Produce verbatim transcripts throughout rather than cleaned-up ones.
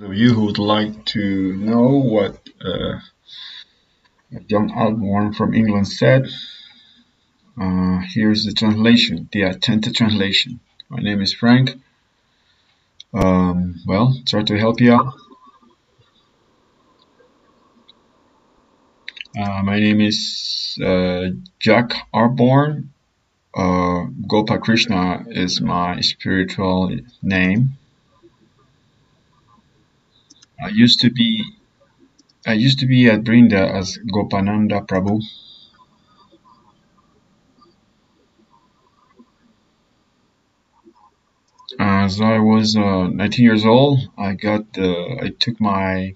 those of you who would like to know what uh, Jack Arborn from England said, uh, here's the translation, the attempted translation. My name is Frank. Um, well, try to help you out. Uh, my name is uh, Jack Arborn. Uh, Gopa Krishna is my spiritual name. I used to be I used to be at Brinda as Gopananda Prabhu. As I was uh, nineteen years old, I got the, I took my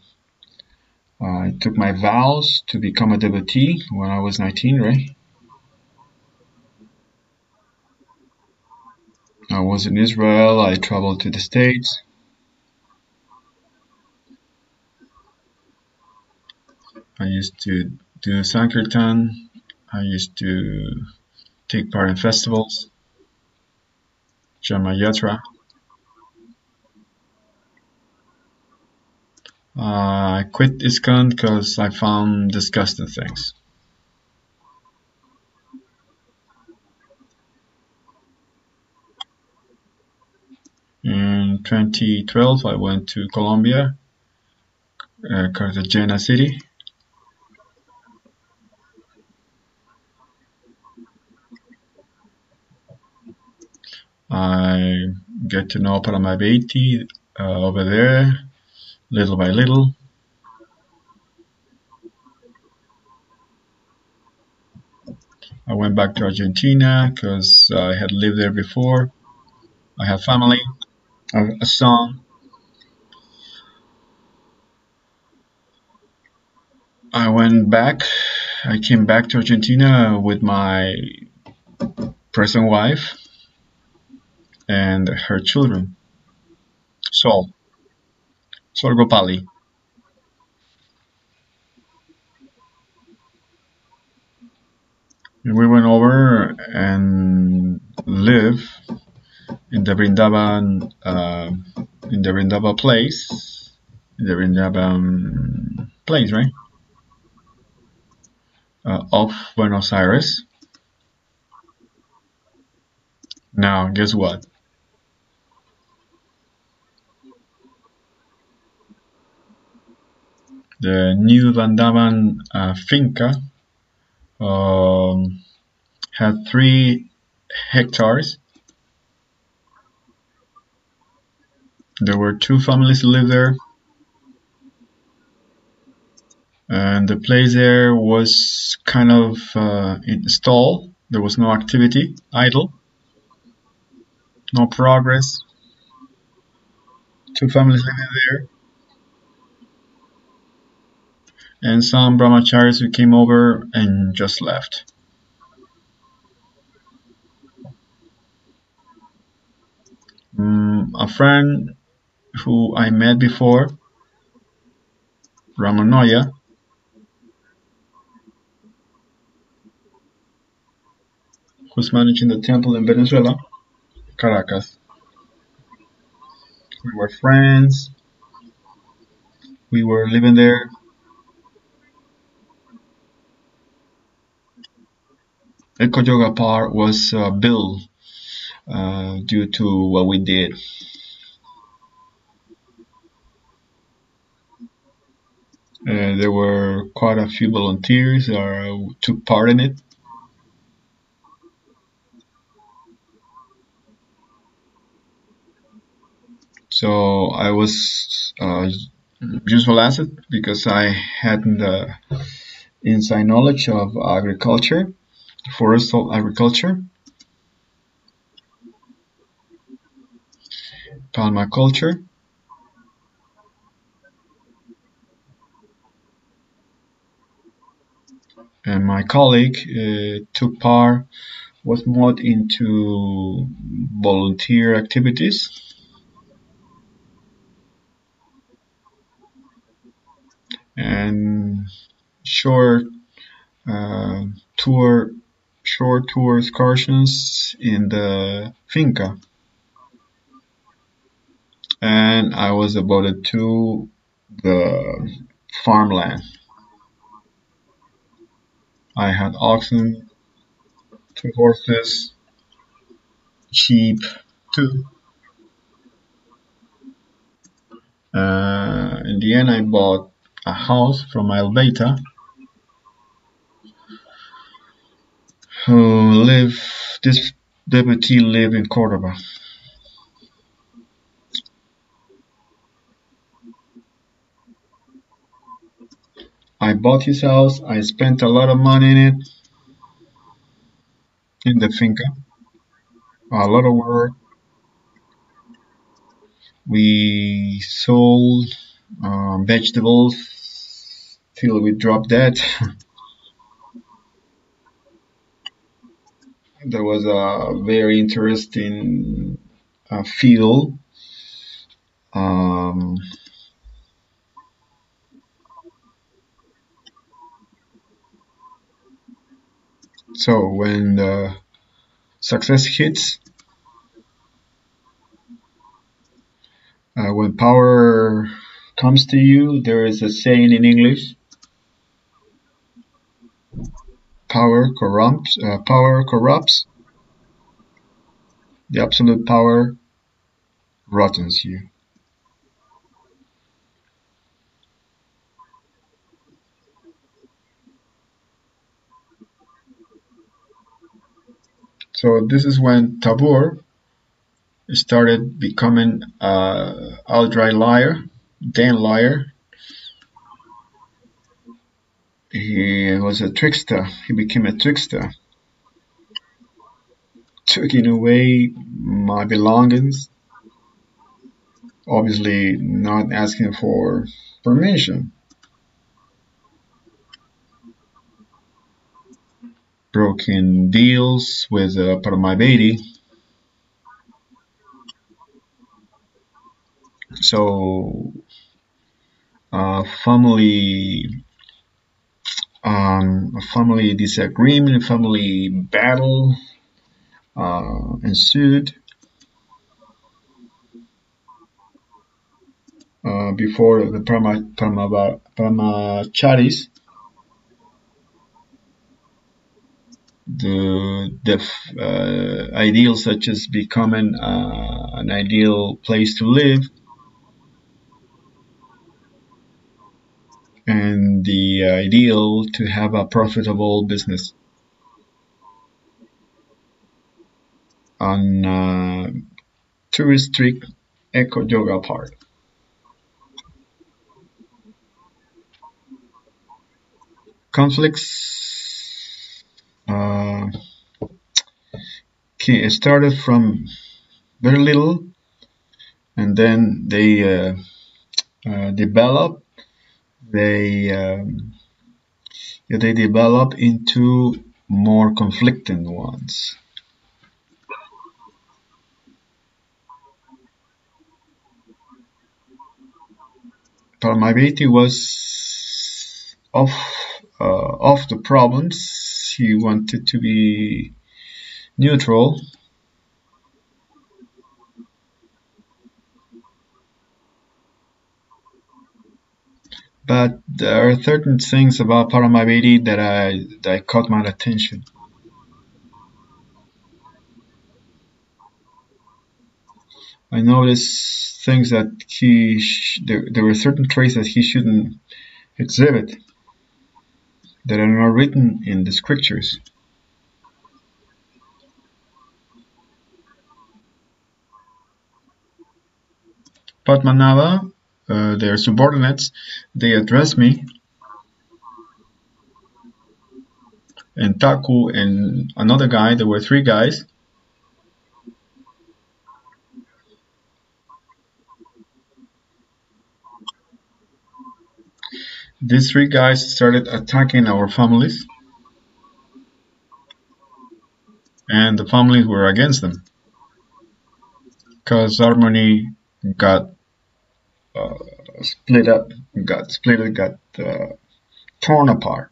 uh, I took my vows to become a devotee when I was nineteen, right? I was in Israel. I traveled to the States. I used to do Sankirtan. I used to take part in festivals, Jamayatra. Uh, I quit ISKCON because I found disgusting things. In twenty twelve, I went to Colombia, uh, Cartagena City. I get to know Paramadvaiti uh, over there, little by little. I went back to Argentina because I had lived there before. I have family, I have a son. I went back, I came back to Argentina with my present wife and her children. Sol. Sol Gopali. And we went over and lived in the Brindavan, uh, in the Brindavan place. In the Brindavan place, right? Uh, of Buenos Aires. Now, guess what? The new Brindavan uh, finca um, had three hectares. There were two families who lived there, and the place there was kind of uh, in stall. There was no activity, idle, no progress. Two families living there. And some Romacharis who came over and just left. Mm, a friend who I met before, Ramanoya, who's managing the temple in Venezuela, Caracas. We were friends. We were living there. Eco Yoga Park was uh, built uh, due to what we did. Uh, there were quite a few volunteers who uh, took part in it. So I was uh, useful asset because I had the inside knowledge of agriculture. Forestal agriculture, palmaculture, and my colleague uh, took part, was more into volunteer activities. And short uh, tour short tour excursions in the finca. and I was devoted to the farmland. I had oxen, two horses, sheep, two. Uh, in the end, I bought a house from Albeta, who live, this devotee live in Cordoba. I bought his house, I spent a lot of money in it, in the finca, a lot of work. We sold uh, vegetables till we dropped dead. There was a very interesting uh, field. Um, so when the success hits, Uh, when power comes to you, there is a saying in English: "Power corrupts. Uh, power corrupts. The absolute power rottens you." So this is when Tabor started becoming uh, outright liar, then liar. He was a trickster. He became a trickster, taking away my belongings, obviously not asking for permission, broken deals with uh, Paramabaiti. So, uh, family, um, family disagreement, family battle uh, ensued uh, before the Romacharis. The, the uh, ideals such as becoming uh, an ideal place to live, and the ideal to have a profitable business on uh, touristic Eco Yoga Park. Conflicts uh, it started from very little, and then they uh, uh, developed. They um, they develop into more conflicting ones. Paramadvaiti was off uh, off the problems. He wanted to be neutral. But there are certain things about Paramadvaiti that I that caught my attention. I noticed things that he sh there, there were certain traits that he shouldn't exhibit that are not written in the scriptures. Padmanabha, Uh, their subordinates, they address me, and Taku and another guy, there were three guys, these three guys started attacking our families, and the families were against them because harmony got Uh, split up, got split up, got uh, torn apart.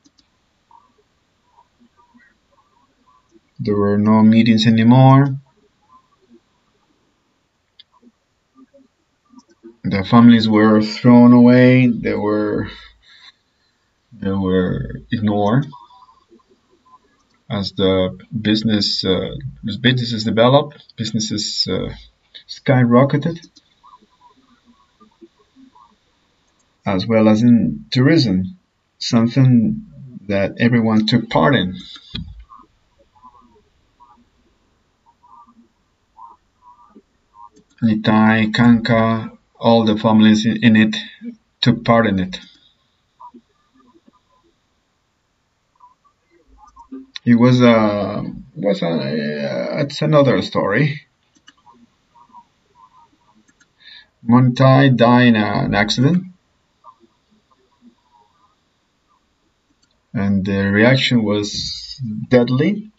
There were no meetings anymore. the families were thrown away, they were they were ignored. As the business uh, businesses developed, businesses uh, skyrocketed, as well as in tourism, something that everyone took part in. Nitai, Kanka, all the families in it took part in it. It was a was a uh, it's another story. Montai died in a, an accident, and the reaction was deadly.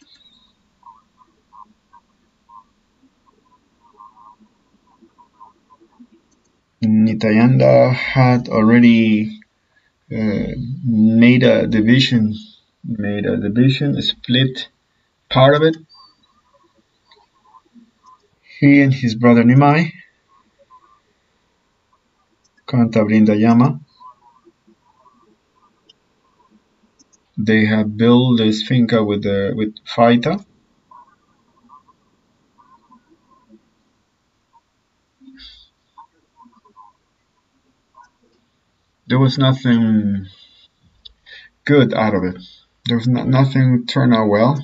Nityananda had already uh, made a division, made a division, a split part of it. He and his brother Nimai, Kanta Brindayama, they have built this finca with the with FITA. There was nothing good out of it. There was no, nothing turned out well.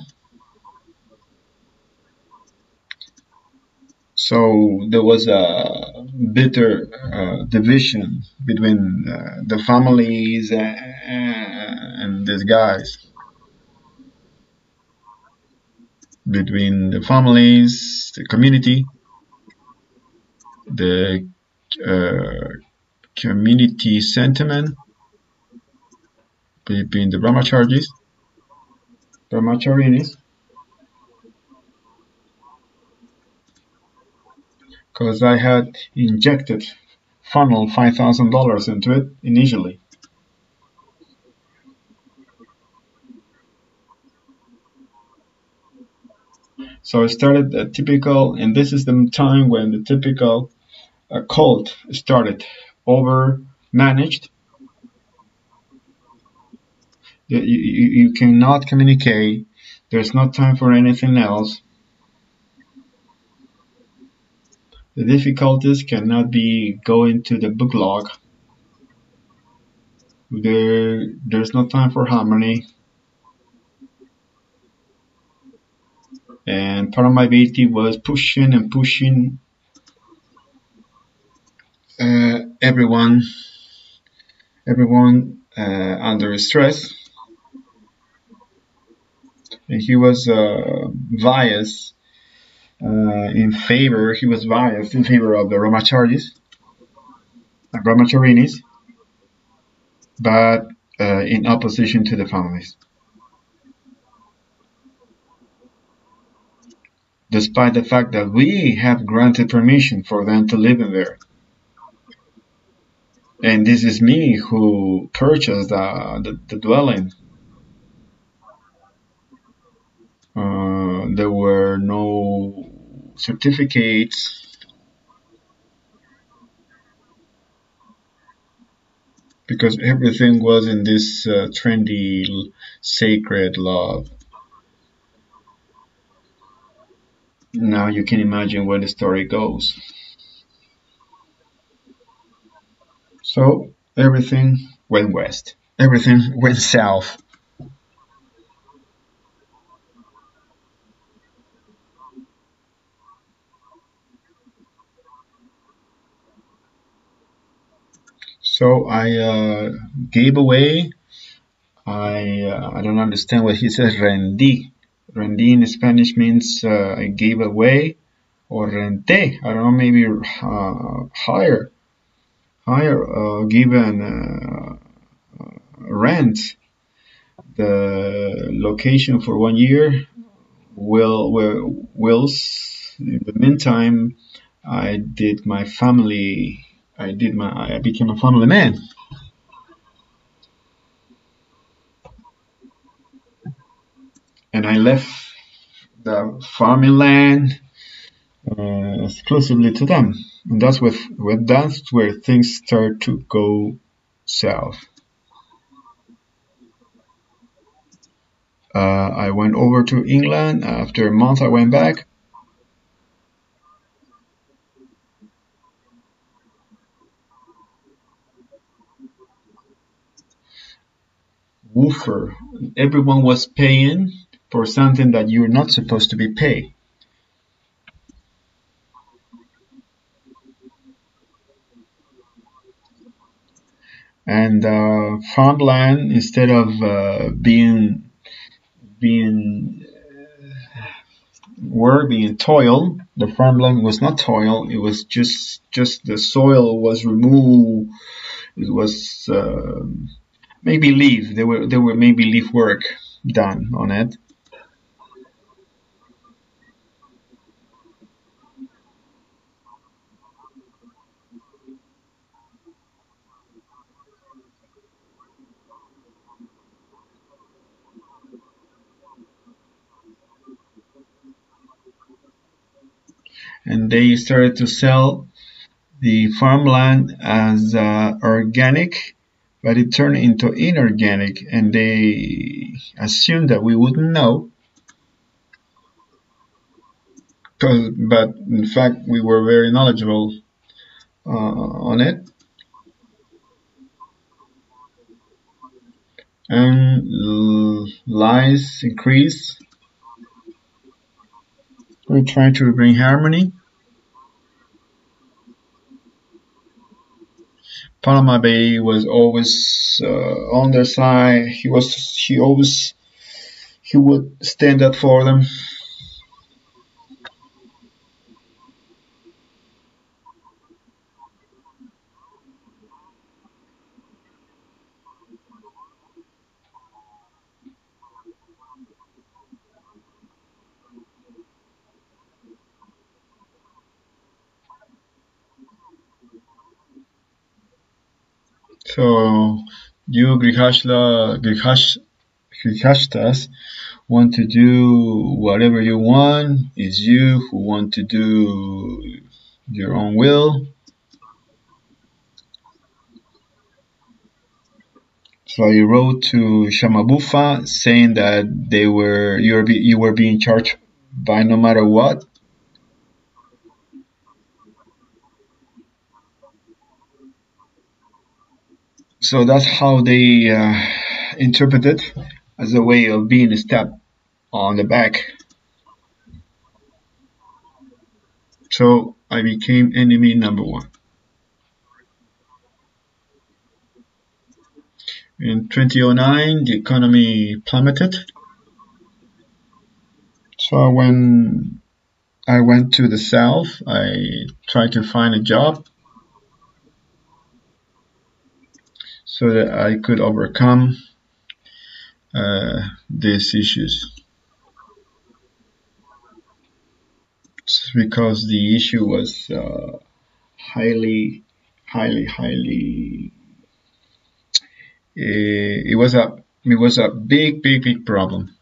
So there was a bitter uh, division between uh, the families and these guys. Between the families, the community, the uh, community sentiment, between the Romacharis, Romacharinis, because I had injected, funneled five thousand dollars into it initially. So I started a typical, and this is the time when the typical uh, cult started, over-managed. You, you, you cannot communicate, there's no time for anything else. The difficulties cannot be go into the book log. There, there's no time for harmony. And Paramadvaiti was pushing and pushing uh, everyone, everyone uh, under stress. And he was uh, biased. Uh, in favor, he was biased in favor of the Romacharis and Romacharinis, but uh, in opposition to the families. Despite the fact that we have granted permission for them to live in there. And this is me who purchased uh, the, the dwelling. Uh, there were no certificates because everything was in this uh, trendy sacred love. Now you can imagine where the story goes. So everything went west, everything went south. So I uh, gave away, I, uh, I don't understand what he says, rendí. Rendí in Spanish means uh, I gave away, or renté, I don't know, maybe uh, higher, higher uh, given uh, rent. The location for one year will, will, wills. In the meantime, I did my family I did my. I became a family man. And I left the farming land uh, exclusively to them. And that's with with that's where things start to go south. Uh, I went over to England. After a month, I went back. Woofer. Everyone was paying for something that you're not supposed to be paid. And uh, farmland, instead of uh, being being uh, were being toil, the farmland was not toil. It was just just the soil was removed. It was uh, maybe leaf. There were there were maybe leaf work done on it. And they started to sell the farmland as uh, organic, but it turned into inorganic, and they assumed that we wouldn't know, but in fact we were very knowledgeable uh, on it. And lies increased. We're trying to bring harmony. Panama Bay was always uh, on their side. He was, he always, he would stand up for them. So you Grihashla, Grihash, Grihashtas want to do whatever you want. It's you who want to do your own will. So I wrote to Shamabufa saying that they were you were, you were being charged by no matter what. So that's how they uh, interpret it, as a way of being a stab on the back. So I became enemy number one. In twenty oh nine, the economy plummeted. So when I went to the south, I tried to find a job, so that I could overcome uh, these issues. It's because the issue was uh, highly, highly, highly. It, it was a it was a big, big, big problem.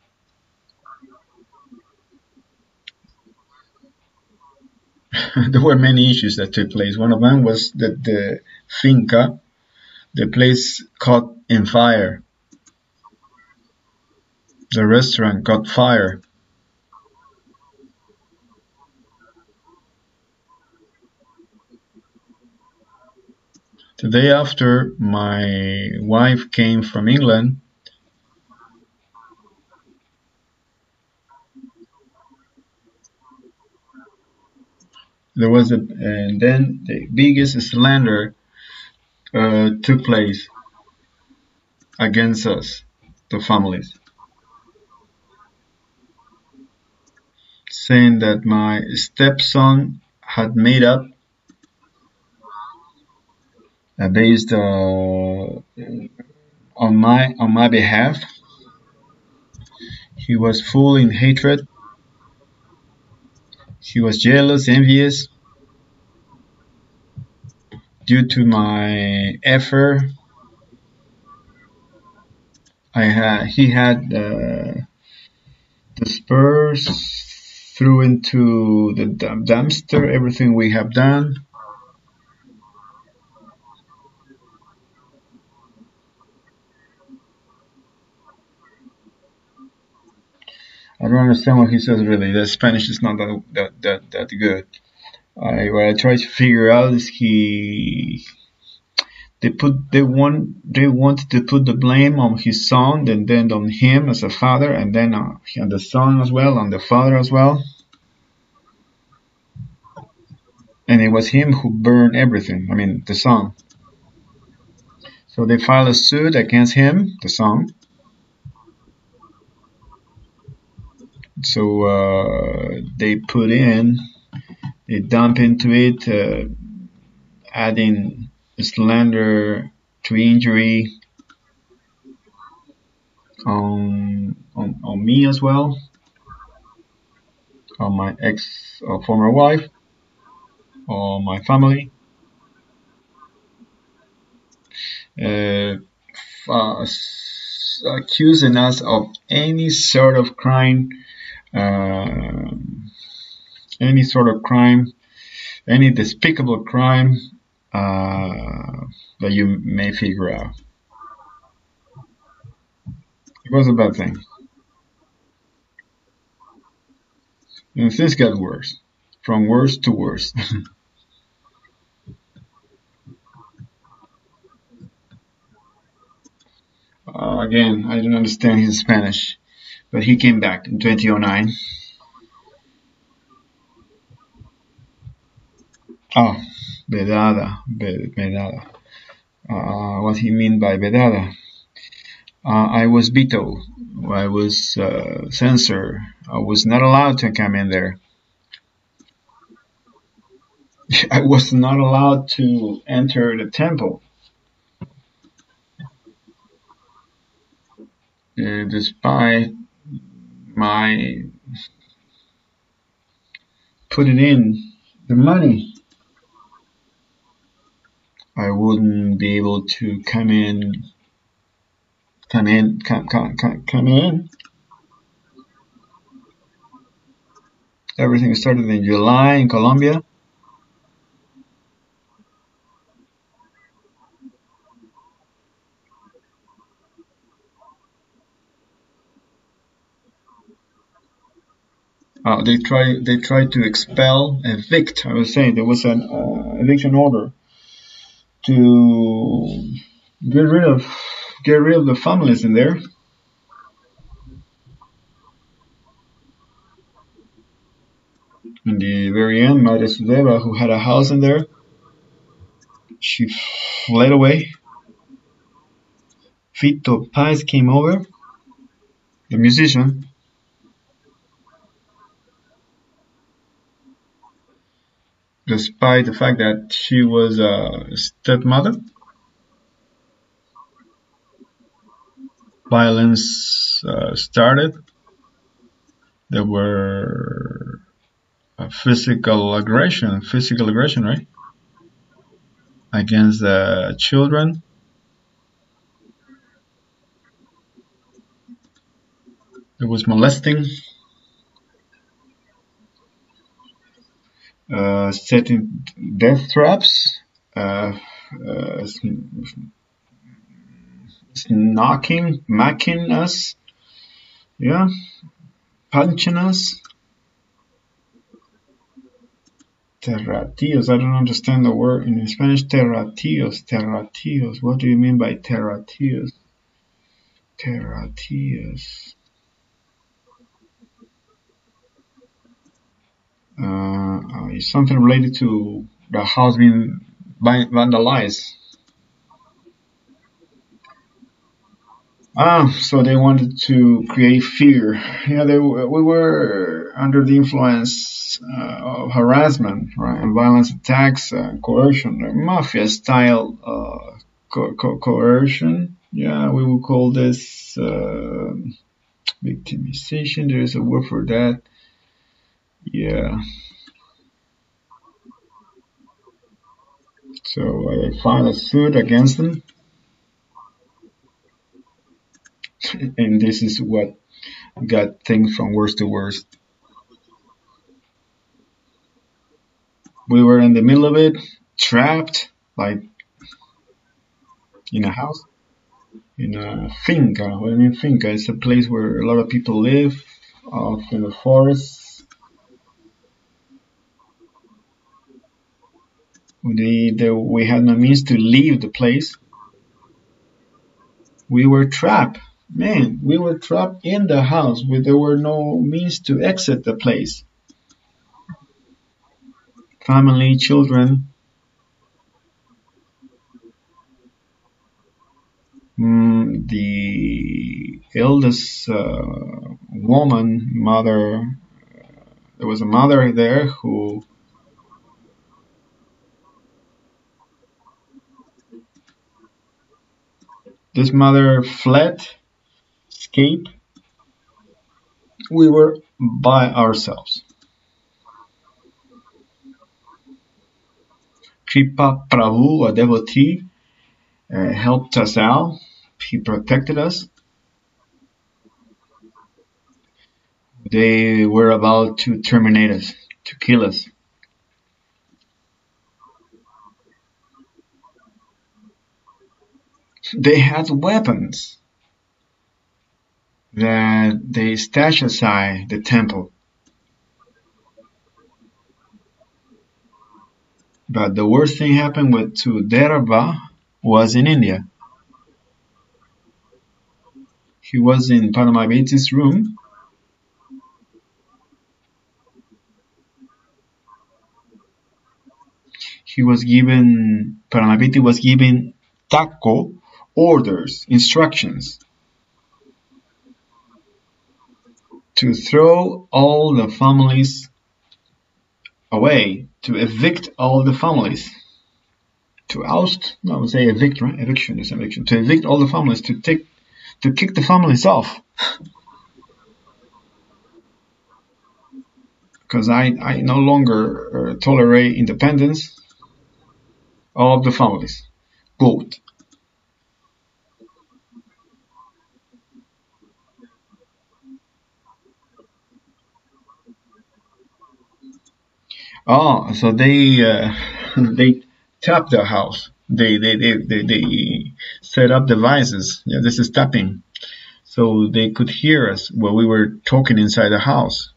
There were many issues that took place. One of them was that the finca, the place, caught in fire. The restaurant caught fire. The day after, my wife came from England. There was a, and then the biggest slander Uh, took place against us, the families, saying that my stepson had made up uh, based uh, on my on my behalf. He was full in hatred. He was jealous, envious, due to my effort. I had, he had uh, the spurs threw into the dumpster, everything we have done. I don't understand what he says really. The Spanish is not that that that, that good. I what I try to figure out is he they put they want they wanted to put the blame on his son and then on him as a father, and then on, on the son as well, on the father as well. And it was him who burned everything. I mean, the son. So they filed a suit against him, the son. So uh, they put in, they dump into it, uh, adding slander to injury on, on on me as well, on my ex or former wife, or my family. Uh, uh, accusing us of any sort of crime. Uh, any sort of crime, any despicable crime uh, that you may figure out. It was a bad thing. And things got worse, from worse to worse. uh, again, I don't understand his Spanish. But he came back in twenty oh nine. Oh, vedada, vedada. Uh, what he mean by vedada? Uh, I was vetoed. I was uh, censored. I was not allowed to come in there. I was not allowed to enter the temple. Uh, despite my putting in the money, I wouldn't be able to come in, come in, come, come, come, come in. Everything started in July in Colombia. Uh, they try. They try to expel, evict. I was saying there was an uh, eviction order to get rid of, get rid of the families in there. In the very end, Maria Sudevi, who had a house in there, she fled away. Fito Paz came over, the musician. Despite the fact that she was a stepmother, violence uh, started. There were a physical aggression, physical aggression, right, against the children. There was molesting. Uh, setting death traps, uh, uh, knocking, macking us, yeah, punching us. Terratios, I don't understand the word in Spanish. Terratios, terratios, what do you mean by terratios? Terratios. Uh, it's something related to the house being vandalized. Ah, so they wanted to create fear. Yeah, they we were under the influence uh, of harassment, right, and violence attacks, uh, coercion, mafia-style uh, co co coercion. Yeah, we would call this uh, victimization. There is a word for that. Yeah. So I filed a suit against them, and this is what got things from worse to worse. We were in the middle of it, trapped, like in a house, in a finca. What do you mean finca? It's a place where a lot of people live. of in the forest. They, they, we had no means to leave the place. We were trapped. Man, we were trapped in the house. We, there were no means to exit the place. Family, children. Mm, the eldest uh, woman, mother, uh, there was a mother there who this mother fled, escaped. We were by ourselves. Kripa Prabhu, a devotee, uh, helped us out. He protected us. They were about to terminate us, to kill us. They had weapons that they stashed aside the temple. But the worst thing happened with, to Derabha was in India. He was in Panama Bay's room. He was given, Paramadvaiti was given Tako orders, instructions to throw all the families away, to evict all the families, to oust, no, I would say evict, right? Eviction is eviction. To evict all the families, to take to kick the families off. Because I, I no longer uh, tolerate independence of the families. Quote. Oh, so they uh, they tapped the house. They they they they, they set up devices. Yeah, this is tapping, so they could hear us while we were talking inside the house.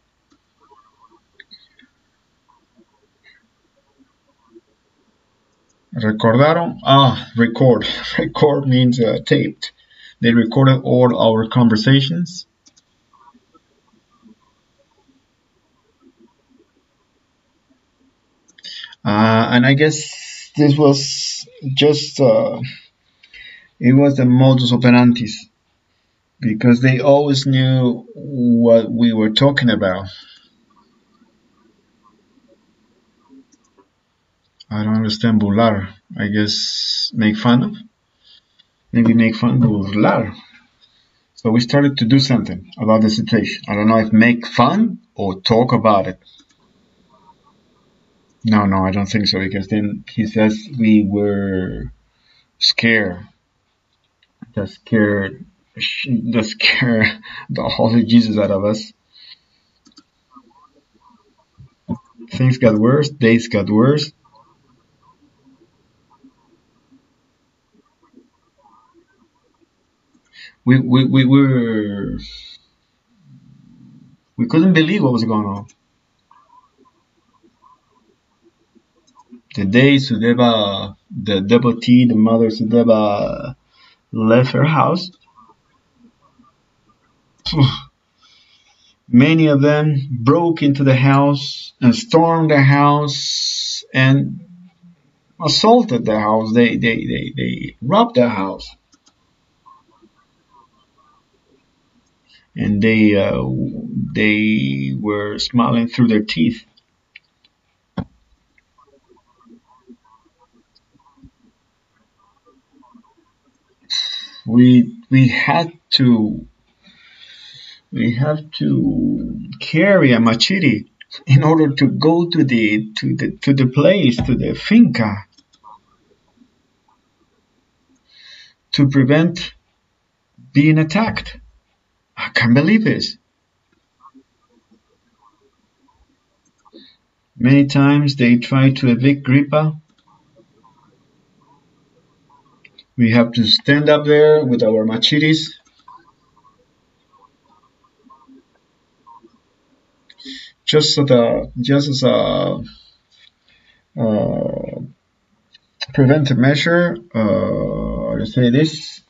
Recordaron? Ah, record. Record means uh, taped. They recorded all our conversations. Uh, and I guess this was just, uh, it was the modus operandi, because they always knew what we were talking about. I don't understand burlar. I guess make fun of? Maybe make fun of burlar. So we started to do something about the situation. I don't know if make fun or talk about it. No, no, I don't think so, because then he says we were scared. That scared, that scared the Holy Jesus out of us. Things got worse, days got worse. We, we, we were, we couldn't believe what was going on. The day Sudeva, the devotee, the mother Sudeva left her house, many of them broke into the house and stormed the house and assaulted the house. They, they, they, they robbed the house. And they, uh, they were smiling through their teeth. We we had to we have to carry a machete in order to go to the to the to the place, to the finca, to prevent being attacked. I can't believe this. Many times they try to evict Kripa. We have to stand up there with our machetes. just the just the uh, preventive measure. Uh, let's say this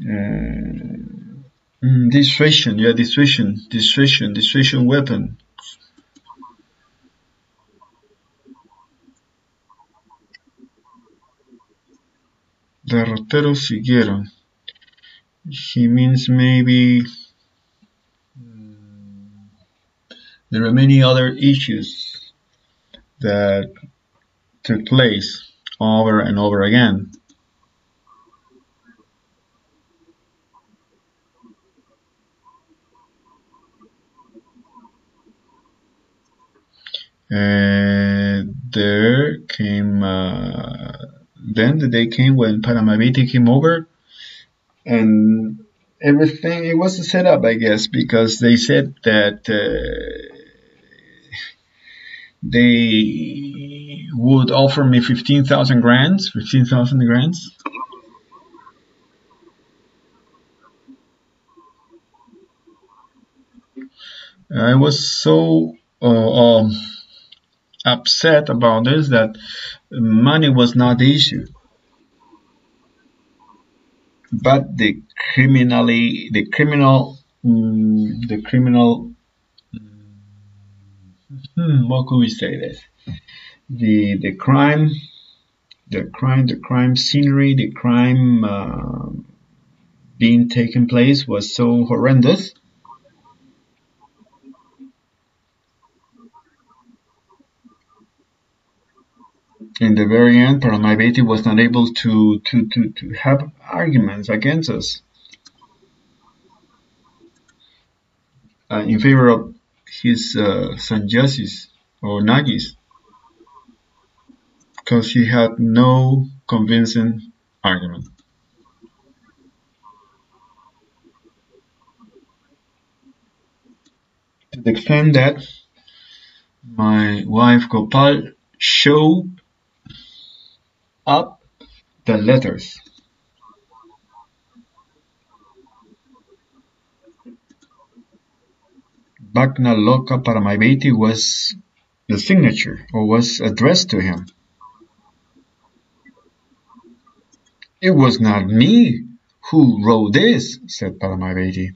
uh, distraction. Yeah, distraction, distraction, distraction weapon. Derroteros siguieron. He means maybe um, there are many other issues that took place over and over again. Uh, there came. Uh, Then the day came when Paramadvaiti came over, and everything, it was a setup, I guess, because they said that uh, they would offer me fifteen thousand grants, fifteen thousand grants. I was so uh, um, upset about this that money was not the issue, but the criminally, the criminal, um, the criminal. Um, what could we say this? The the crime, the crime, the crime scenery, the crime uh, being taken place was so horrendous. In the very end, Paramadvaiti was not able to, to, to, to have arguments against us uh, in favor of his uh, sanyasis or nagis, because he had no convincing argument. To the extent that my wife Gopal showed up the letters. Bhakti Aloka Paramadvaiti was the signature, or was addressed to him. It was not me who wrote this, said Paramadvaiti.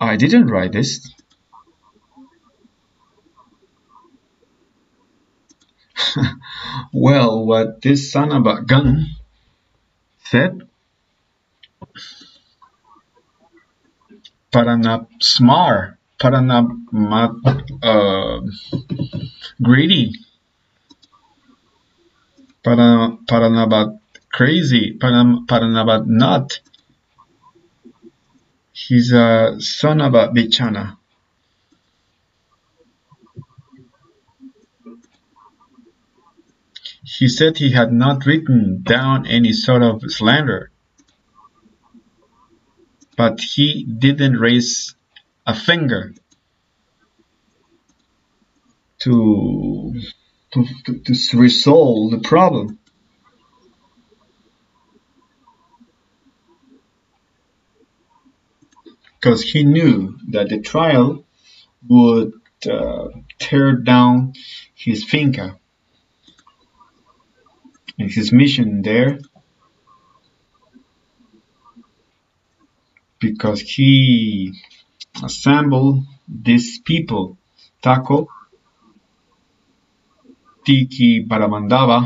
I didn't write this. Well, what this Stana Baganza said, Paranapsmar, Paranap uh, greedy, Paran Paranabat crazy, Paran Paranabat nut. He's a son of a bichana. He said he had not written down any sort of slander, but he didn't raise a finger to, to, to, to resolve the problem. Because he knew that the trial would uh, tear down his finca. And his mission there, because he assembled these people, Tako, Tiki Balabandava,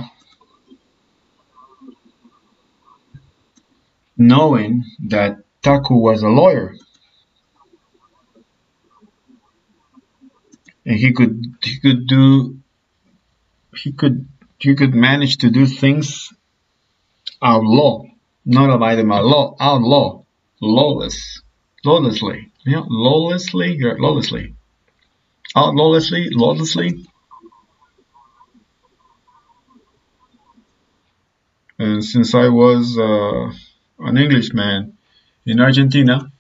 knowing that Tako was a lawyer, and he could he could do he could. You could manage to do things outlaw, not abide by law, outlaw, lawless, lawlessly, yeah, lawlessly, yeah, lawlessly, outlawlessly, lawlessly, and since I was uh, an Englishman in Argentina,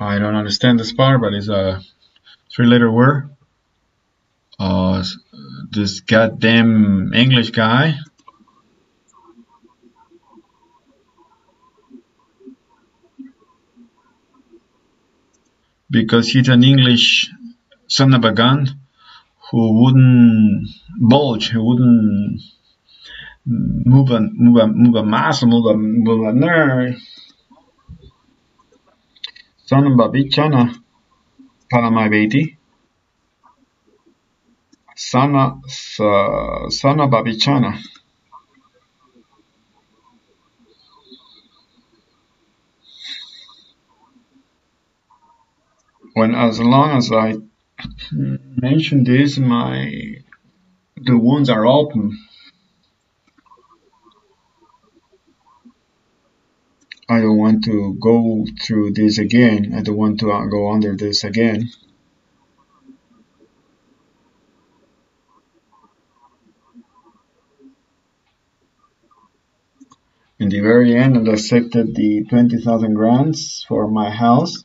I don't understand this part, but it's a three-letter word. Uh, this goddamn English guy because he's an English Sanabagan who wouldn't bulge, who wouldn't move a, move a, move a muscle, move a, move a nerve. Sanabhavichana Paramaveti. Sana, sa, sana Babichana. When as long as I mention this, my the wounds are open. I don't want to go through this again. I don't want to go under this again. In the very end, I accepted the twenty thousand grants for my house.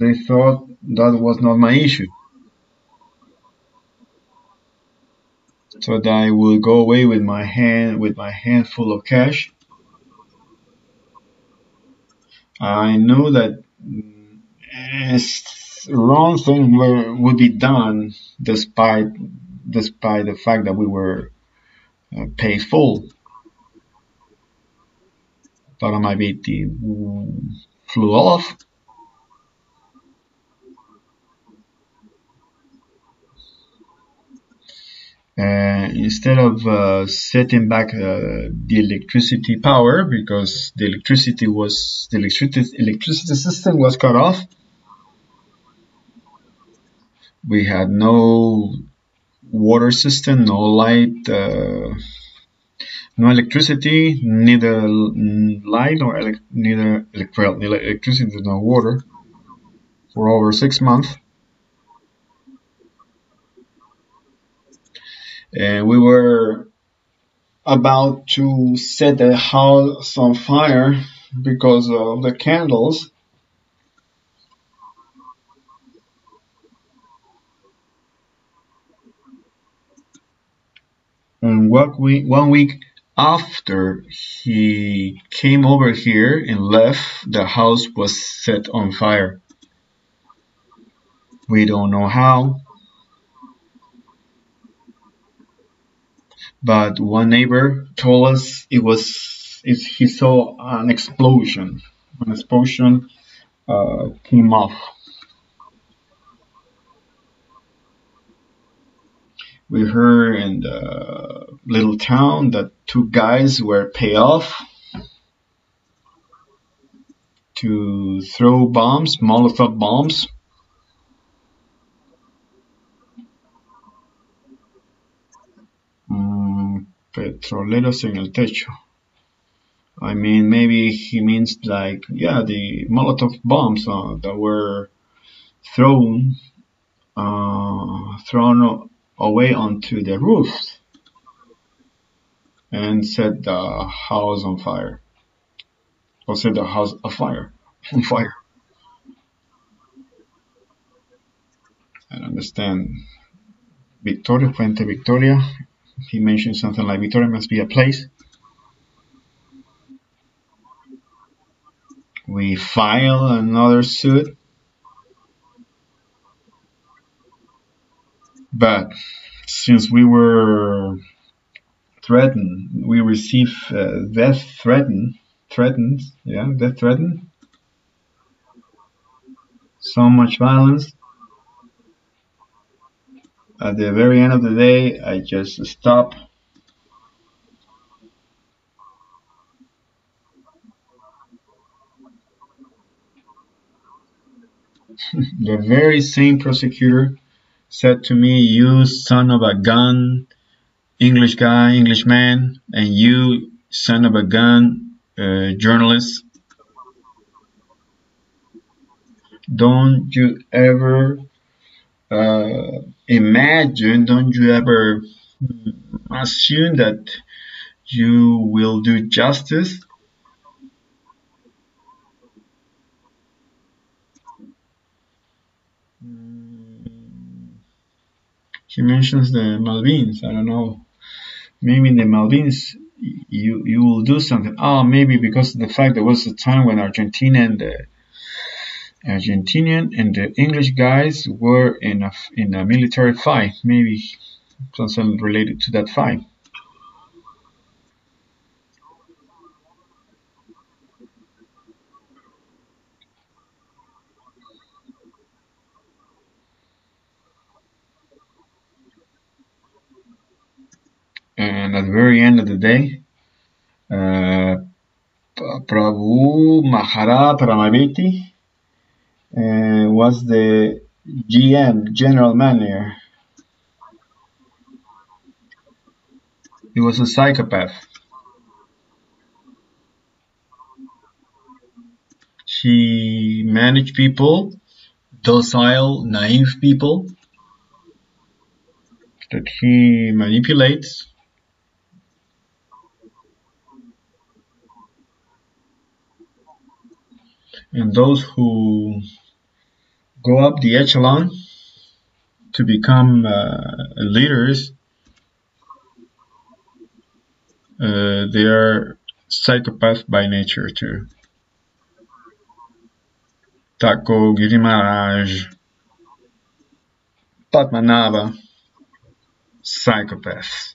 They thought that was not my issue, so that I will go away with my hand, with my hand full of cash. I knew that the wrong thing were, would be done, despite despite the fact that we were uh, paid full. Paramaviti flew off. Uh, instead of uh, setting back uh, the electricity power, because the electricity was the electricity electricity system was cut off, we had no water system, no light, uh, no electricity, neither light nor elec neither electric electricity nor water for over six months. Uh, we were about to set the house on fire because of the candles. And what we, one week after he came over here and left, the house was set on fire. We don't know how. But one neighbor told us it was, it, he saw an explosion. An explosion uh, came off. We heard in the little town that two guys were paid off to throw bombs, Molotov bombs. Petroleros en el techo. I mean, maybe he means like, yeah, the Molotov bombs uh, that were thrown, uh, thrown away onto the roof and set the house on fire. Or set the house afire, on fire. I don't understand. Victoria, Puente Victoria. He mentioned something like Victoria must be a place. We file another suit, but since we were threatened, we received uh, death threatened, threatened, yeah, death threatened. So much violence. At the very end of the day, I just stop. The very same prosecutor said to me, "You son of a gun, English guy, English man, and you son of a gun, uh, journalist. Don't you ever... Uh, imagine, don't you ever assume that you will do justice? He mentions the Malvins, I don't know, maybe in the Malvins you you will do something. Oh, maybe because of the fact there was a time when Argentina and the Argentinian and the English guys were in a in a military fight. Maybe something related to that fight. And at the very end of the day, uh, Prabhu Maharaj Paramadvaiti uh, was the G M, General Manager. He was a psychopath. He managed people, docile, naive people that he manipulates. And those who go up the echelon to become uh, leaders, uh, they are psychopaths by nature too. Tako Giri Maharaj, Padmanabha, psychopaths,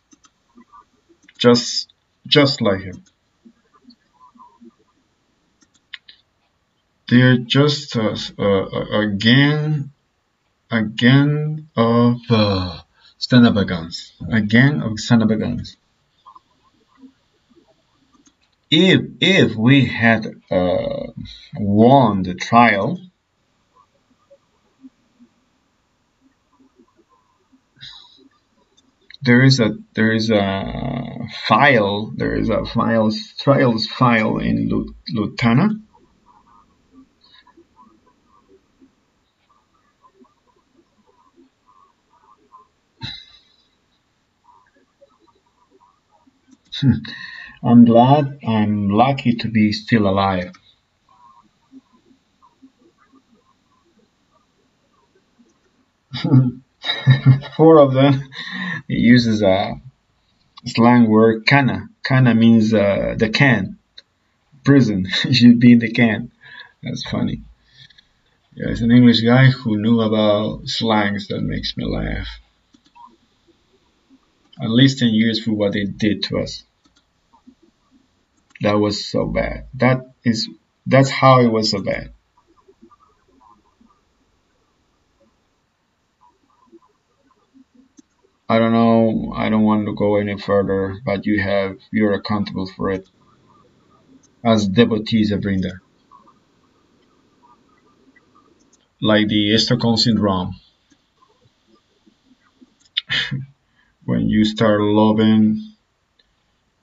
just just like him. They're just a, a, a gang, a gang of uh, Stana Baganza, a gang of Stana Baganza. If if we had uh, won the trial, there is a there is a file, there is a files trials file in Lut Lutana. I'm glad, I'm lucky to be still alive. Four of them uses a slang word, kana. Kana means uh, the can, prison. You should be in the can. That's funny. Yeah, it's an English guy who knew about slangs. That makes me laugh. At least ten years for what they did to us. That was so bad. That is, that's how it was so bad. I don't know, I don't want to go any further, but you have, you're accountable for it as devotees of Vrinda. Like the ISKCON syndrome. When you start loving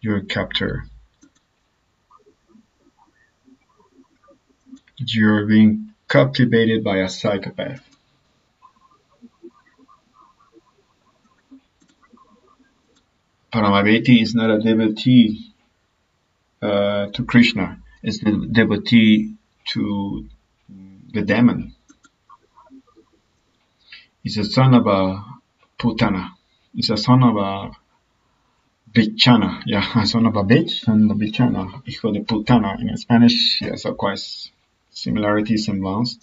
your captor, you're being captivated by a psychopath. Paramadvaiti is not a devotee uh, to Krishna, it's the devotee to the demon. He's a son of a Putana, he's a son of a Bichana, yeah, a son of a bitch, son of a Bichana, hijo de Putana. In Spanish, yes, of course. Similarities and bounds.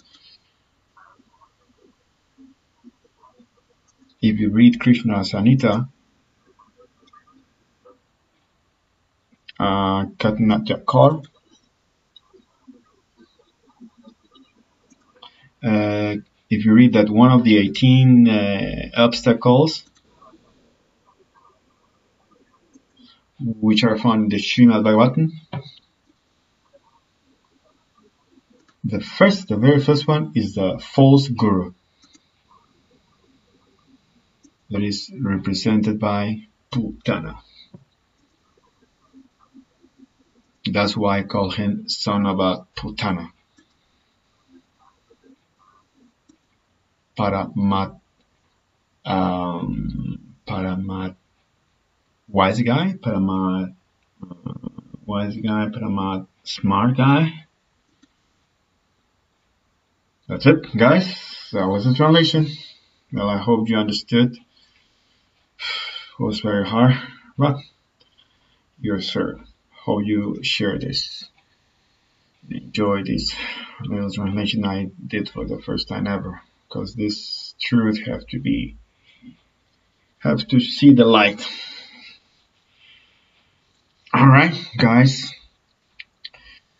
If you read Krishna Sanita, uh, Katnatyakar, uh, if you read that one of the eighteen uh, obstacles which are found in the Srimad Bhagavatam, The first, the very first one is the false guru that is represented by Putana. That's why I call him son of a Putana. Paramat, um, Paramat, wise guy, Paramat, wise guy, Paramat, smart guy. That's it, guys. That was the translation. Well, I hope you understood. It was very hard, but yourself, how you share this. Enjoy this little translation I did for the first time ever, because this truth have to be, have to see the light. All right, guys.